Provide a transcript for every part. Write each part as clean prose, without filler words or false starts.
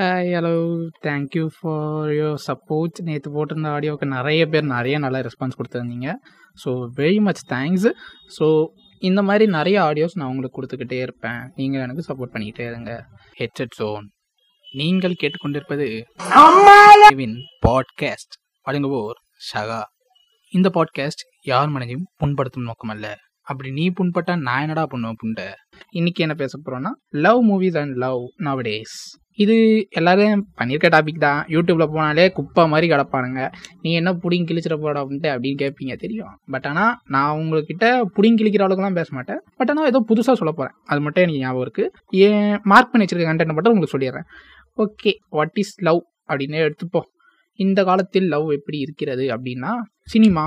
Hello, thank you for your support. நேற்று போட்டிருந்த ஆடியோவுக்கு நிறைய நல்லா ரெஸ்பான்ஸ் கொடுத்துருந்தீங்க. So very much thanks. So இந்த மாதிரி நிறைய ஆடியோஸ் நான் உங்களுக்கு கொடுத்துக்கிட்டே இருப்பேன். நீங்கள் எனக்கு சப்போர்ட் பண்ணிக்கிட்டே இருங்க. Headset zone. நீங்கள் கேட்டுக்கொண்டிருப்பது பாட்காஸ்ட் வழங்குவோர் ஷகா. இந்த பாட்காஸ்ட் யார் மனதையும் புண்படுத்தும் நோக்கமல்ல. அப்படி நீ புண்பட்டா நான் என்னடா பண்ணுவேன் புண்ட. இன்னைக்கு என்ன பேச போகிறோன்னா, love movies and love nowadays. இது எல்லோரும் பண்ணியிருக்க டாபிக் தான். யூடியூப்பில் போனாலே குப்பை மாதிரி கிடப்பானுங்க. நீ என்ன புடிங்க கிழிச்சிட போட அப்படின்ட்டு அப்படின்னு கேட்பீங்க, தெரியும். பட் ஆனால் நான் உங்கள்கிட்ட புடிங்க கிழிக்கிற அளவுக்குலாம் பேச மாட்டேன். பட் ஆனால் ஏதோ புதுசாக சொல்ல போகிறேன், அது மட்டும் எனக்கு ஞாபகம் இருக்குது. ஏன் மார்க் பண்ணி வச்சிருக்க கண்டென்ட் மட்டும் உங்களுக்கு சொல்லிடுறேன். ஓகே, வாட் இஸ் லவ் அப்படின்னு எடுத்துப்போம். இந்த காலத்தில் லவ் எப்படி இருக்கிறது அப்படின்னா, சினிமா,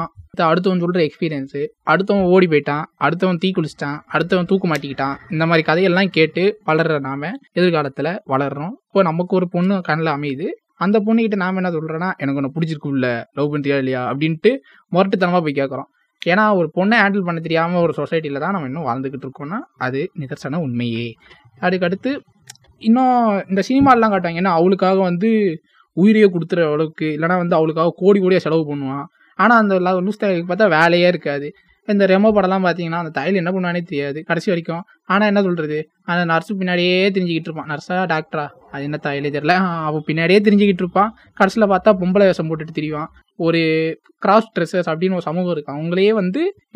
அடுத்தவன் சொல்கிற எக்ஸ்பீரியன்ஸு, அடுத்தவன் ஓடி போயிட்டான், அடுத்தவன் தீ குளிச்சிட்டான், அடுத்தவன் தூக்கு மாட்டிக்கிட்டான், இந்த மாதிரி கதையெல்லாம் கேட்டு வளர்கிற நாம் எதிர்காலத்தில் வளர்கிறோம். இப்போ நமக்கு ஒரு பொண்ணு கண்ணில் அமையுது. அந்த பொண்ணுக்கிட்ட நாம் என்ன சொல்கிறோன்னா, எனக்கு ஒன்று பிடிச்சிருக்குள்ள, லவ் பண்ணுறியா இல்லையா அப்படின்ட்டு முரட்டுத்தனமாக போய் கேட்குறோம். ஏன்னா ஒரு பொண்ணை ஹேண்டில் பண்ண தெரியாமல் ஒரு சொசைட்டியில் தான் நம்ம இன்னும் வாழ்ந்துக்கிட்டு இருக்கோம்னா அது நிதர்சன உண்மையே. அதுக்கடுத்து இன்னும் இந்த சினிமாலெலாம் காட்டுவாங்க, ஏன்னா அவளுக்காக உயிரையே கொடுத்துற அளவுக்கு, இல்லைனா அவளுக்காக கோடி கோடியாக செலவு பண்ணுவான். ஆனால் அந்த லூஸ் தையலுக்கு பார்த்தா வேலையே இருக்காது. இந்த ரெமோ படம்லாம் பார்த்தீங்கன்னா அந்த தையல் என்ன பண்ணுவானே தெரியாது கடைசி வரைக்கும். ஆனால் என்ன சொல்கிறது, அந்த நர்ஸு பின்னாடியே தெரிஞ்சுக்கிட்டு இருப்பான். நர்ஸா டாக்டரா அது என்ன தையலே தெரியல, அவள் பின்னாடியே தெரிஞ்சுக்கிட்டு இருப்பான். கடைசியில் பார்த்தா பொம்பளை வேஷம் போட்டுட்டு திரிவான். ஒரு கிராஸ் ட்ரெஸ்ஸஸ் அப்படின்னு ஒரு சமூகம் இருக்குது. அவங்களையே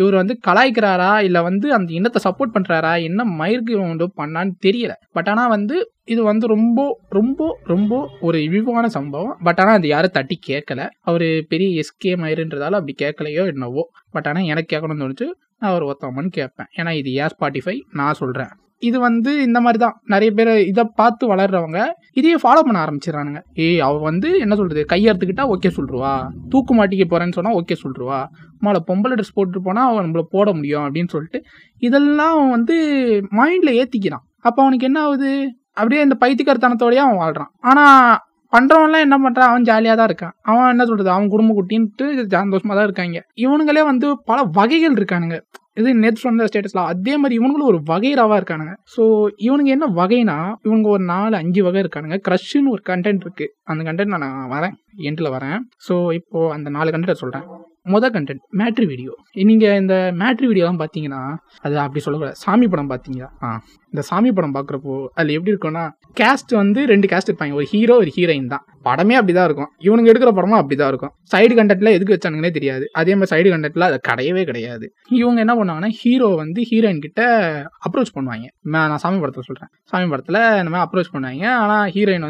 இவர் கலாய்க்கிறாரா இல்லை அந்த இனத்தை சப்போர்ட் பண்ணுறாரா, என்ன மயிருக்கு இவங்க பண்ணான்னு தெரியலை. பட் ஆனால் இது ரொம்ப ரொம்ப ரொம்ப ஒரு இழிவான சம்பவம். பட் ஆனால் அது யாரும் தட்டி கேட்கல. அவர் பெரிய எஸ்கே மயிருன்றதால அப்படி கேட்கலையோ என்னவோ. பட் ஆனால் எனக்கு கேட்கணும்னு தோணுச்சு, நான் அவர் ஒத்தவமான்னு கேட்பேன். ஏன்னா இது ஏன் ஸ்பாட்டிஃபை நான் சொல்கிறேன். இது இந்த மாதிரி தான் நிறைய பேர் இதை பார்த்து வளர்கிறவங்க இதையே ஃபாலோ பண்ண ஆரம்பிச்சிடறானுங்க. அவள் என்ன சொல்கிறது, கையெடுத்துக்கிட்டா ஓகே சொல்லுவா, தூக்கு மாட்டிக்க போகிறேன்னு சொன்னால் ஓகே சொல்லுவா, நம்மளை பொம்பளை ட்ரெஸ் போட்டு போனால் அவன் நம்மளை போட முடியும் அப்படின்னு சொல்லிட்டு இதெல்லாம் அவன் மைண்டில் ஏற்றிக்கிறான். அப்போ அவனுக்கு என்ன ஆகுது, அப்படியே இந்த பைத்தியக்காரத்தனத்தோடையே அவன் வாழ்கிறான். ஆனால் பண்ணுறவன்லாம் என்ன பண்ணுறான், அவன் ஜாலியாக தான் இருக்கான். அவன் என்ன சொல்கிறது, அவன் குடும்ப குட்டின்ட்டு சந்தோஷமாக தான் இருக்காங்க. இவனுங்களே பல வகைகள் இருக்கானுங்க. இது நேற்று சொன்ன ஸ்டேட்டஸ்லாம் அதே மாதிரி இவனுங்களும் ஒரு வகைராவாக இருக்கானுங்க. ஸோ இவனுங்க என்ன வகைனா, இவனுங்க ஒரு 4-5 வகை இருக்கானுங்க. க்ரஷ்ஷுன்னு ஒரு கண்டென்ட் இருக்குது. அந்த கண்டென்ட் நான் வரேன், எண்டில் வரேன். ஸோ இப்போது அந்த 4 கண்டென்ட் சொல்கிறேன். மொதல் கண்டென்ட் மேட்ரி வீடியோ. நீங்கள் இந்த மேட்ரி வீடியோலாம் பார்த்தீங்கன்னா, அது அப்படி சொல்லக்கூடாது, சாமி படம் பார்த்தீங்களா? இந்த சாமி படம் பார்க்குறப்போ அதில் எப்படி இருக்குன்னா, கேஸ்ட் 2 கேஸ்ட் இருப்பாங்க. ஒரு ஹீரோ ஒரு ஹீரோயின் தான். படமே அப்படி தான் இருக்கும். இவனுங்க எடுக்கிற படமும் அப்படி தான் இருக்கும். சைடு கண்டென்ட்டில் எதுக்கு வச்சானுங்கன்னே தெரியாது. அதே மாதிரி சைடு கண்டென்ட்டில் அது கிடையவே கிடையாது. இவங்க என்ன பண்ணுவாங்கன்னா, ஹீரோ ஹீரோயின் கிட்ட அப்ரோச் பண்ணுவாங்க. நான் சாமி படத்தில் சொல்கிறேன். சாமி படத்தில் இந்த மாதிரி அப்ரோச் பண்ணுவாங்க. ஆனால் heroine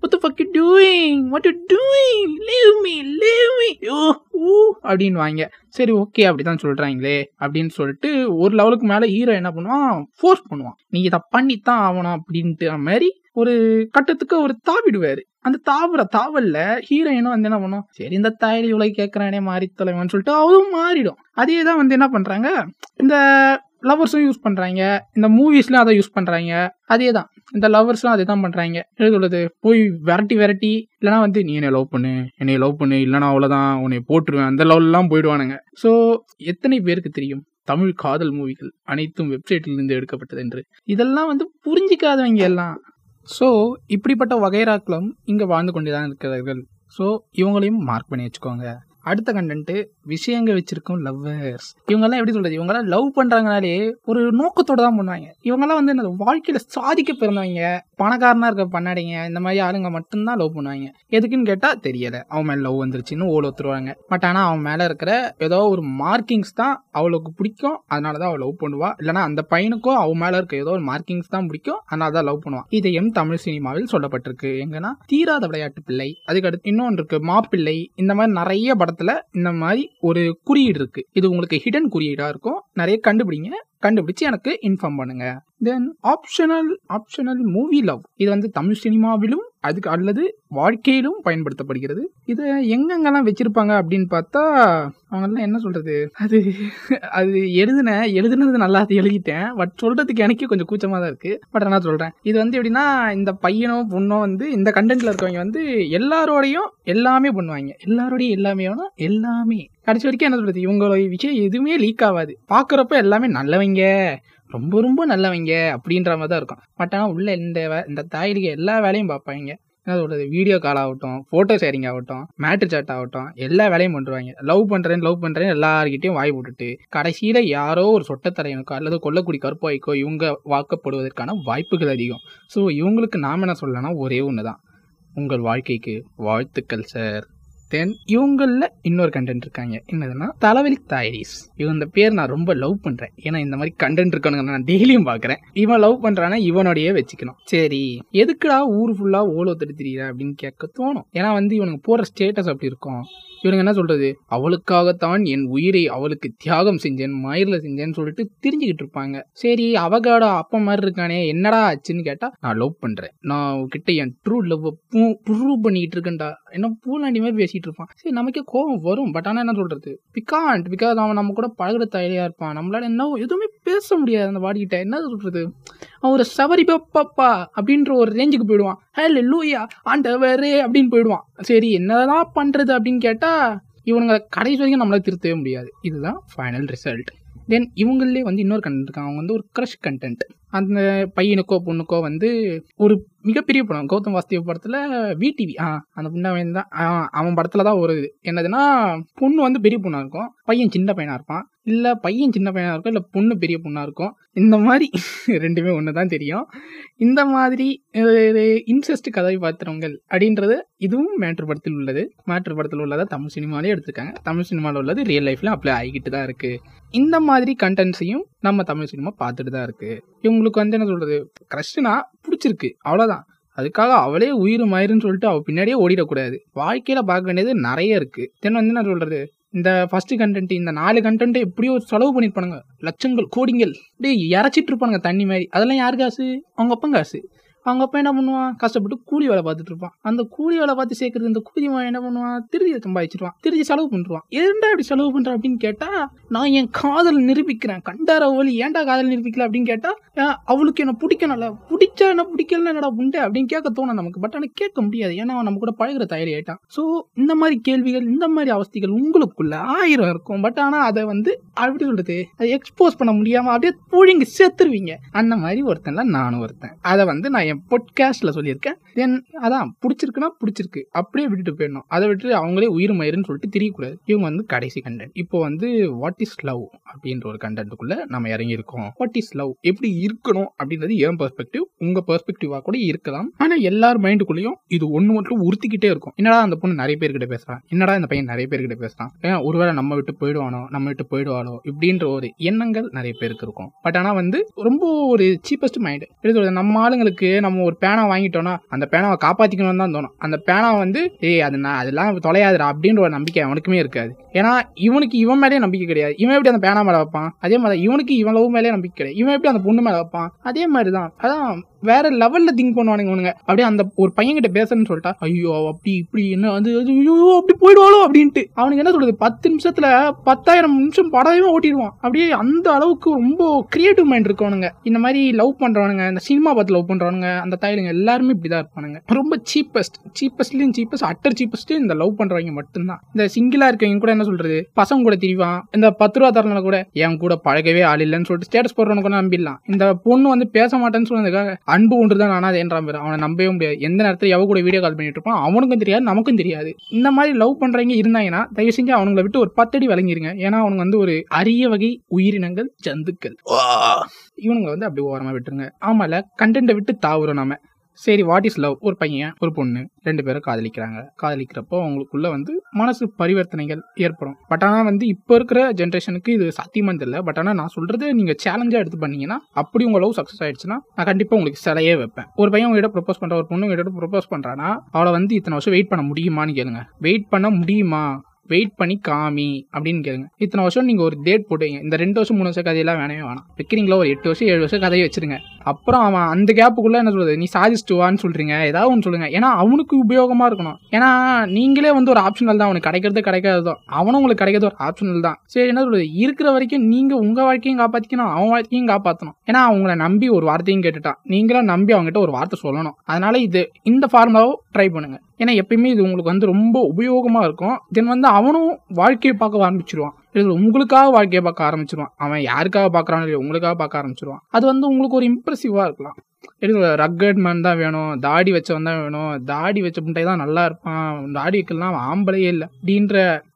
What the fuck you doing? What you doing? Leave me, leave me. Oh, oh அப்படின் வாங்க. சரி ஓகே அப்படிதான் சொல்கிறாங்களே அப்படின்னு சொல்லிட்டு ஒரு லெவலுக்கு மேலே ஹீரோ என்ன பண்ணுவான், ஃபோர்ஸ் பண்ணுவான். நீ இதை பண்ணித்தான் ஆகணும் அப்படின்ட்டு மாதிரி ஒரு கட்டத்துக்கு ஒரு தாவிடுவார். அந்த தாவலில் ஹீரோயினும் என்ன பண்ணும், சரி இந்த தாயில் இவ்வளோ கேட்குறானே மாறி தலைவன் சொல்லிட்டு அதுவும் மாறிடும். அதே தான் என்ன பண்ணுறாங்க இந்த லவர்ஸும் யூஸ் பண்ணுறாங்க. இந்த மூவிஸ்லாம் அதை யூஸ் பண்ணுறாங்க. அதே தான் இந்த லவர்ஸ்லாம் அதே தான் பண்ணுறாங்க. என்ன சொல்கிறது, போய் விரட்டி இல்லைனா நீ என்னை லவ் பண்ணு, என்னை லவ் பண்ணு, இல்லைனா அவ்வளோதான் உன்னை போட்டுருவேன், அந்த லெவல்லாம் போயிடுவானுங்க. ஸோ எத்தனை பேருக்கு தெரியும் தமிழ் காதல் மூவிகள் அனைத்தும் வெப்சைட்டிலிருந்து எடுக்கப்பட்டது என்று. இதெல்லாம் புரிஞ்சிக்காதவங்க எல்லாம். ஸோ இப்படிப்பட்ட வகைராக்களும் இங்கே வாழ்ந்து கொண்டே தான் இருக்கிறார்கள். ஸோ இவங்களையும் மார்க் பண்ணி வச்சுக்கோங்க. அடுத்த கண்டென்ட்டு விஷயங்க வச்சுருக்கோம் லவ்வர்ஸ். இவங்கெல்லாம் எப்படி சொல்கிறது, இவங்கெல்லாம் லவ் பண்ணுறாங்கனாலே ஒரு நோக்கத்தோடு தான் பண்ணுவாங்க. இவங்கெல்லாம் என்ன வாழ்க்கையில் சாதிக்க பிறந்தவங்க, பணக்காரனாக இருக்க பண்ணாடிங்க, இந்த மாதிரி ஆளுங்க மட்டும்தான் லவ் பண்ணுவாங்க. எதுக்குன்னு கேட்டால் தெரியலை, அவன் மேலே லவ் வந்துருச்சுன்னு ஓட ஒத்துருவாங்க. பட் ஆனால் அவன் மேலே இருக்கிற ஏதோ ஒரு மார்க்கிங்ஸ் தான் அவளுக்கு பிடிக்கும், அதனால தான் அவள் லவ் பண்ணுவா. இல்லைனா அந்த பையனுக்கும் அவன் மேலே இருக்க ஏதோ ஒரு மார்க்கிங்ஸ் தான் பிடிக்கும், அதனால தான் லவ் பண்ணுவான். இது தமிழ் சினிமாவில் சொல்லப்பட்டிருக்கு. எங்கன்னா தீராத விளையாட்டு பிள்ளை, அதுக்கடுத்து இன்னொன்று இருக்குது மாப்பிள்ளை. இந்த மாதிரி நிறைய படத்தை இந்த மாதிரி ஒரு குறியீடு இருக்கு. இது உங்களுக்கு ஹிடன் குறியீடா இருக்கும். நிறைய கண்டுபிடிங்க, கண்டுபிடிச்சு எனக்கு இன்ஃபார்ம் பண்ணுங்க. Then optional movie love. இது தமிழ் சினிமாவிலும் அதுக்கு அல்லது வாழ்க்கையிலும் பயன்படுத்தப்படுகிறது. இதை எங்கெங்கெல்லாம் வச்சிருப்பாங்க அப்படின்னு பார்த்தா, அவங்கெல்லாம் என்ன சொல்றது, அது எழுதுனது நல்லா எழுதிட்டேன். பட் சொல்றதுக்கு எனக்கே கொஞ்சம் கூச்சமாக தான் இருக்கு. பட் நான் சொல்றேன். இது எப்படின்னா, இந்த பையனோ பொண்ணோ இந்த கண்டென்ட்ல இருக்கவங்க எல்லாரோடையும் எல்லாமே பண்ணுவாங்க. எல்லாரோடையும் எல்லாமே கடைசி வரைக்கும் என்ன சொல்றது, இவங்களோட விஷயம் எதுவுமே லீக் ஆகாது. பார்க்குறப்ப எல்லாமே நல்லவங்க, ரொம்ப ரொம்ப நல்லவங்க அப்படின்ற மாதிரி தான் இருக்கும். பட் ஆனால் உள்ள இந்த தாயிலிக்கு எல்லா வேலையும் பார்ப்பாங்க. என்ன சொல்கிறது, வீடியோ கால் ஆகட்டும், ஃபோட்டோ ஷேரிங் ஆகட்டும், மேட்ரு சாட் ஆகட்டும், எல்லா வேலையும் பண்ணுவாங்க. லவ் பண்ணுறேன்னு எல்லார்கிட்டையும் வாய் போட்டுட்டு கடைசியில் யாரோ ஒரு சொட்டத்தரையனுக்கோ அல்லது கொல்லக்குடி கருப்பாய்க்கோ இவங்க வாக்கப்படுவதற்கான வாய்ப்புகள் அதிகம். ஸோ இவங்களுக்கு நாம் என்ன சொல்லணும்னா ஒரே ஒன்று தான், உங்கள் வாழ்க்கைக்கு வாழ்த்துக்கள் சார். தென் இவங்களில் இன்னொரு கண்டென்ட் இருக்காங்க, என்னதுன்னா தலைவலி தாயிரிஸ். இந்த பேர் நான் ரொம்ப லவ் பண்ணுறேன், ஏன்னா இந்த மாதிரி கண்டென்ட் இருக்கணுங்க நான் டெய்லியும் பார்க்குறேன். இவன் லவ் பண்ணுறான்னா இவனோடையே வச்சுக்கணும். சரி எதுக்குடா ஊர் ஃபுல்லாக ஓலோ தடுத்துறீங்க அப்படின்னு கேட்க தோணும். ஏன்னா இவனுக்கு போகிற ஸ்டேட்டஸ் அப்படி இருக்கும். இவனுக்கு என்ன சொல்கிறது, அவளுக்காகத்தான் என் உயிரை அவளுக்கு தியாகம் செஞ்சேன், மயிரில் செஞ்சேன்னு சொல்லிட்டு தெரிஞ்சுக்கிட்டு இருப்பாங்க. சரி அவகாடோ அப்போ மாதிரி இருக்கானே என்னடா ஆச்சுன்னு கேட்டால், நான் லவ் பண்ணுறேன், நான் கிட்ட என் ட்ரூ லவ் ப்ரூவ் பண்ணிக்கிட்டு இருக்கேன்டா, என்ன பூலாண்டி மாதிரி பேசிகிட்டு இருப்பான். சரி நமக்கே கோபம் வரும், பட் ஆனால் என்ன சொல்கிறது, பிகாஸ் அவன் நம்ம கூட பழகிற தயாரியாக இருப்பான், நம்மளால என்ன எதுவுமே பேச முடியாது. அந்த வாடிக்கிட்ட என்ன சொல்கிறது, அவன் ஒரு சவரி பாப்பா அப்படின்ற ஒரு ரேஞ்சுக்கு போயிடுவான். ஹேல் லூயா ஆண்டவரே அப்படின்னு போயிடுவான். சரி என்னதான் பண்ணுறது அப்படின்னு கேட்டால் இவனுங்களை கடைசி வரைக்கும் நம்மளால் திருத்தவே முடியாது. இதுதான் ஃபைனல் ரிசல்ட். தென் இவங்களே இன்னொரு கண்டென்ட் இருக்காங்க, அவங்க ஒரு க்ரஷ் கண்டென்ட். அந்த பையனுக்கோ பொண்ணுக்கோ ஒரு மிகப்பெரிய படம், கௌதம் வாசுதேவ் படத்தில் விடிவி அந்த புண்ணாவேன் தான் அவன் படத்தில் தான் ஒரு இது என்னதுன்னா, பொண்ணு பெரிய பொண்ணாக இருக்கும், பையன் சின்ன பையனாக இருப்பான், இல்லை பையன் சின்ன பையனாக இருக்கும், இல்லை பொண்ணு பெரிய பொண்ணாக இருக்கும். இந்த மாதிரி ரெண்டுமே ஒன்று தான் தெரியும். இந்த மாதிரி இன்ட்ரெஸ்ட் கதாபாத்திரங்கள் அப்படின்றது இதுவும் மேட்ரு படத்தில் உள்ளதை தமிழ் சினிமாலே எடுத்திருக்காங்க. தமிழ் சினிமாவில் உள்ளது ரியல் லைஃப்பில் அப்ளை ஆகிக்கிட்டு தான் இருக்குது. இந்த மாதிரி கண்டென்ட்ஸையும் நம்ம தமிழ் சினிமா பார்த்துட்டு தான் இருக்குது. இவங்களுக்கு என்ன சொல்கிறது, கிரஷ்னா பிடிச்சிருக்கு அவ்வளோதான், அதுக்காக அவளே உயிர் மயிருன்னு சொல்லிட்டு அவள் பின்னாடியே ஓடிடக்கூடாது. வாழ்க்கையில் பார்க்க வேண்டியது நிறைய இருக்குது. தென் என்ன சொல்கிறது, இந்த ஃபஸ்ட்டு கண்டென்ட் இந்த 4 கண்டென்ட்டை எப்படியோ செலவு பண்ணியிருப்பானுங்க, லட்சங்கள் கோடிங்கள் அப்படியே இறச்சிட்டு இருப்பானுங்க தண்ணி மாதிரி. அதெல்லாம் யார் காசு, அவங்க அப்பா காசு. அவங்க அப்பா என்ன பண்ணுவான், கஷ்டப்பட்டு கூலி வேலை பார்த்துட்டு இருப்பான். அந்த கூலி வேலை பார்த்து சேர்க்கறது இந்த கூலி வாங்க என்ன பண்ணுவான், திருச்சி சம்பாதிச்சிருவான், திருச்சி செலவு பண்ணுவான். ஏன்டா இப்படி செலவு பண்ணுறான் அப்படின்னு கேட்டால், நான் என் காதல் நிரூபிக்கிறேன் கண்டார ஓலி, ஏன்டா காதல் நிரூபிக்கல அப்படின்னு கேட்டால், அவளுக்கு என்ன பிடிக்கணும்ல, பிடிச்சா என்ன பிடிக்கலன்னா என்னடா உண்டு அப்படின்னு கேட்க தோணும் நமக்கு. பட் ஆனால் கேட்க முடியாது, ஏன்னா அவன் நம்ம கூட பழகிற தயாரி ஆகிட்டான். ஸோ இந்த மாதிரி கேள்விகள், இந்த மாதிரி அவஸ்தைகள் உங்களுக்குள்ள 1000 இருக்கும். பட் ஆனால் அதை அப்படி சொல்கிறது, அதை எக்ஸ்போஸ் பண்ண முடியாமல் அப்படியே புழுங்கி சேர்த்துருவீங்க. அந்த மாதிரி ஒருத்தன்லாம் நானும் ஒருத்தன். அதை நான் பாட்காஸ்ட்ல சொல்லியிருக்கேன். தென் அதான் பிடிச்சிருக்குன்னா பிடிச்சிருக்கு அப்படியே விட்டுட்டு போயிடணும். அதை விட்டு அவங்களே உயிர் மயிருன்னு சொல்லிட்டு தெரியக்கூடாது. இவங்க கடைசி கண்டென்ட் இப்போ வாட் இஸ் லவ் அப்படின்ற ஒரு கண்டென்ட்டுக்குள்ள நம்ம இறங்கி இருக்கோம். வாட் இஸ் லவ் எப்படி இருக்கணும் அப்படின்றது என் பெர்ஸ்பெக்டிவ், உங்க பெர்ஸ்பெக்டிவா கூட இருக்கலாம். ஆனா எல்லார் மைண்டுக்குள்ளேயும் இது ஒண்ணு மட்டும் உறுத்திக்கிட்டே இருக்கும், என்னடா அந்த பொண்ணு நிறைய பேர்கிட்ட பேசுறான், என்னடா இந்த பையன் நிறைய பேர்கிட்ட பேசுறான், ஒருவேளை நம்ம விட்டு போயிடுவானோ இப்படின்ற ஒரு எண்ணங்கள் நிறைய பேருக்கு இருக்கும். பட் ஆனா ரொம்ப ஒரு சீப்பஸ்ட் மைண்டு நம்ம ஆளுங்களுக்கு. நம்ம ஒரு பேனா வாங்கிட்டோம்னா அந்த பேனாவை காப்பாற்றிக்கணும்னு தான் தோணும். அந்த பேனா அதெல்லாம் தொலையாதுடா அப்படின்ற ஒரு நம்பிக்கை அவனுக்குமே இருக்காது. ஏன்னா இவனுக்கு இவன் மேலேயே நம்பிக்கை கிடையாது. இவன் எப்படி அந்த பேனா மேலே வைப்பான், அதே மாதிரி இவனுக்கு இவன் லவ் மேலேயே நம்பிக்கை கிடையாது. இவன் எப்படி அந்த பொண்ணு மேலே வைப்பான், அதே மாதிரி தான். அதான் வேற லெவல்ல திங்க் பண்ணுவானுங்க இவனுங்க. அப்படியே அந்த ஒரு பையன்கிட்ட பேசணும்னு சொல்லிட்டா, ஐயோ அப்படி இப்படி என்ன அப்படி போயிடுவாளோ அப்படின்ட்டு அவனுக்கு என்ன சொல்றது, 10 நிமிஷத்துல 10000 நிமிஷம் படமே ஓட்டிடுவான். அப்படியே அந்த அளவுக்கு ரொம்ப கிரியேட்டிவ் மைண்ட் இருக்கவனுங்க இந்த மாதிரி லவ் பண்றவனுங்க, இந்த சினிமா பார்த்து லவ் பண்றவனுங்க, அந்த தாயிலுங்க எல்லாருமே இப்படிதான் இருப்பானுங்க. ரொம்ப சீப்பஸ்ட்லயும் சீப்பஸ்ட் அட்டர் சீப்பஸ்ட் இந்த லவ் பண்றவங்க மட்டும்தான். இந்த சிங்கிளா இருக்கவங்க கூட என்ன சொல்றது, பசங்க கூட திரிவான். இந்த 10 ரூபா தரனால கூட என் கூட பழகவே ஆள் இல்லைன்னு சொல்லிட்டு ஸ்டேட்டஸ் போடுறவனுக்கு கூட நம்பிடலாம். இந்த பொண்ணு பேச மாட்டேன்னு சொன்னதுக்காக அன்பு ஒன்று தான் நானா அதேன்ற மாதிரி அவனை நம்பவே முடியாது. எந்த நேரத்தில் எவ கூட வீடியோ கால் பண்ணிட்டு இருப்பான் அவனுக்கும் தெரியாது, நமக்கும் தெரியாது. இந்த மாதிரி லவ் பண்ணுறவங்க இருந்தாங்கன்னா தயவு செஞ்சு அவங்கள விட்டு ஒரு 10 அடி விளங்கிருங்க. ஏன்னா அவனுங்க ஒரு அரிய வகை உயிரினங்கள், ஜந்துக்கள். இவனுங்க அப்படி ஓரமாக விட்டுருங்க. ஆமால கண்டென்ட்டை விட்டு தாவுறோம் நாம. சரி வாட் இஸ் லவ், ஒரு பையன் ஒரு பொண்ணு 2 பேரும் காதலிக்கிறப்போ அவங்களுக்குள்ள மனசு பரிவர்த்தனைகள் ஏற்படும். பட் ஆனால் இப்போ இருக்கிற ஜென்ரேஷனுக்கு இது சத்தியமானது இல்லை. பட் ஆனால் நான் சொல்றது நீங்க சேலஞ்சாக எடுத்து பண்ணீங்கன்னா, அப்படி உங்க லவ் சக்ஸஸ் ஆயிடுச்சுன்னா நான் கண்டிப்பாக உங்களுக்கு சிலையே வைப்பேன். ஒரு பையன் உங்ககிட்ட ப்ரொபோஸ் பண்ணுற, ஒரு பொண்ணு உங்ககிட்ட ப்ரொபோஸ் பண்ணுறான்னா அவளை இத்தனை வருஷம் வெயிட் பண்ண முடியுமான்னு கேளுங்க. வெயிட் பண்ண முடியுமா, வெயிட் பண்ணி காமி அப்படின்னு கேளுங்க. இத்தனை வருஷம் நீங்கள் ஒரு டேட் போட்டுங்க, இந்த 2 வருஷம் 3 வருஷம் கதையெல்லாம் வேணாம் வைக்கிறீங்களா, ஒரு 8 வருஷம் 7 வருஷம் கதையை வச்சுருங்க. அப்புறம் அவன் அந்த கேப்புக்குள்ளே என்ன சொல்கிறது, நீ சாதிச்சுட்டுவான்னு சொல்கிறீங்க, ஏதாவது ஒன்று சொல்லுங்கள். ஏன்னா அவனுக்கு உபயோகமாக இருக்கணும். ஏன்னா நீங்களே ஒரு ஆப்ஷனல் தான், அவனுக்கு கிடைக்கிறதே கிடைக்காதோ, அவனும் உங்களுக்கு கிடைக்கிறது ஒரு ஆப்ஷனல் தான். சரி என்ன சொல்கிறது, இருக்கிற வரைக்கும் நீங்கள் உங்கள் வாழ்க்கையும் காப்பாற்றிக்கணும், அவன் வாழ்க்கையும் காப்பாற்றணும். ஏன்னா அவங்கள நம்பி ஒரு வார்த்தையும் கேட்டுட்டான், நீங்களும் நம்பி அவங்ககிட்ட ஒரு வார்த்தை சொல்லணும். அதனால் இந்த ஃபார்முலாவை ட்ரை பண்ணுங்கள். ஏன்னா எப்பயுமே இது உங்களுக்கு ரொம்ப உபயோகமாக இருக்கும். தென் அவனும் வாழ்க்கையை பார்க்க ஆரம்பிச்சிருவான், உங்களுக்காக வாழ்க்கையை பார்க்க ஆரம்பிச்சிருவான். அவன் யாருக்காக பார்க்குறானோ இல்லையா, உங்களுக்காக பார்க்க ஆரம்பிச்சிருவான். அது உங்களுக்கு ஒரு இம்ப்ரெசிவாக இருக்கலாம். எடுக்கல. ரக்கட் மேன் தான் வேணும், தாடி வச்சவன் தான் வேணும், தாடி வச்ச முட்டை தான் நல்லா இருப்பான், தாடி வைக்கலாம் ஆம்பளையே இல்லை அப்படின்ற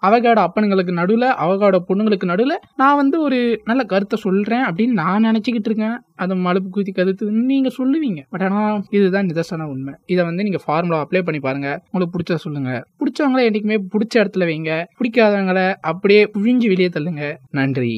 அவகாட அப்பனுங்களுக்கு நடுவில் அவகாட பொண்ணுங்களுக்கு நடுவில் நான் வந்து ஒரு நல்ல கருத்தை சொல்கிறேன் அப்படின்னு நான் நினச்சிக்கிட்டு இருக்கேன். அதை மழுப்பு குத்தி கருத்து நீங்கள் சொல்லுவீங்க, பட் ஆனால் இதுதான் நிதர்சன உண்மை. இதை வந்து நீங்கள் ஃபார்முலா அப்ளை பண்ணி பாருங்கள், உங்களுக்கு பிடிச்சா சொல்லுங்கள், பிடிச்சவங்கள என்றைக்குமே பிடிச்ச இடத்துல வைங்க, பிடிக்காதவங்களை அப்படியே புழிஞ்சு வெளியே தள்ளுங்க. நன்றி.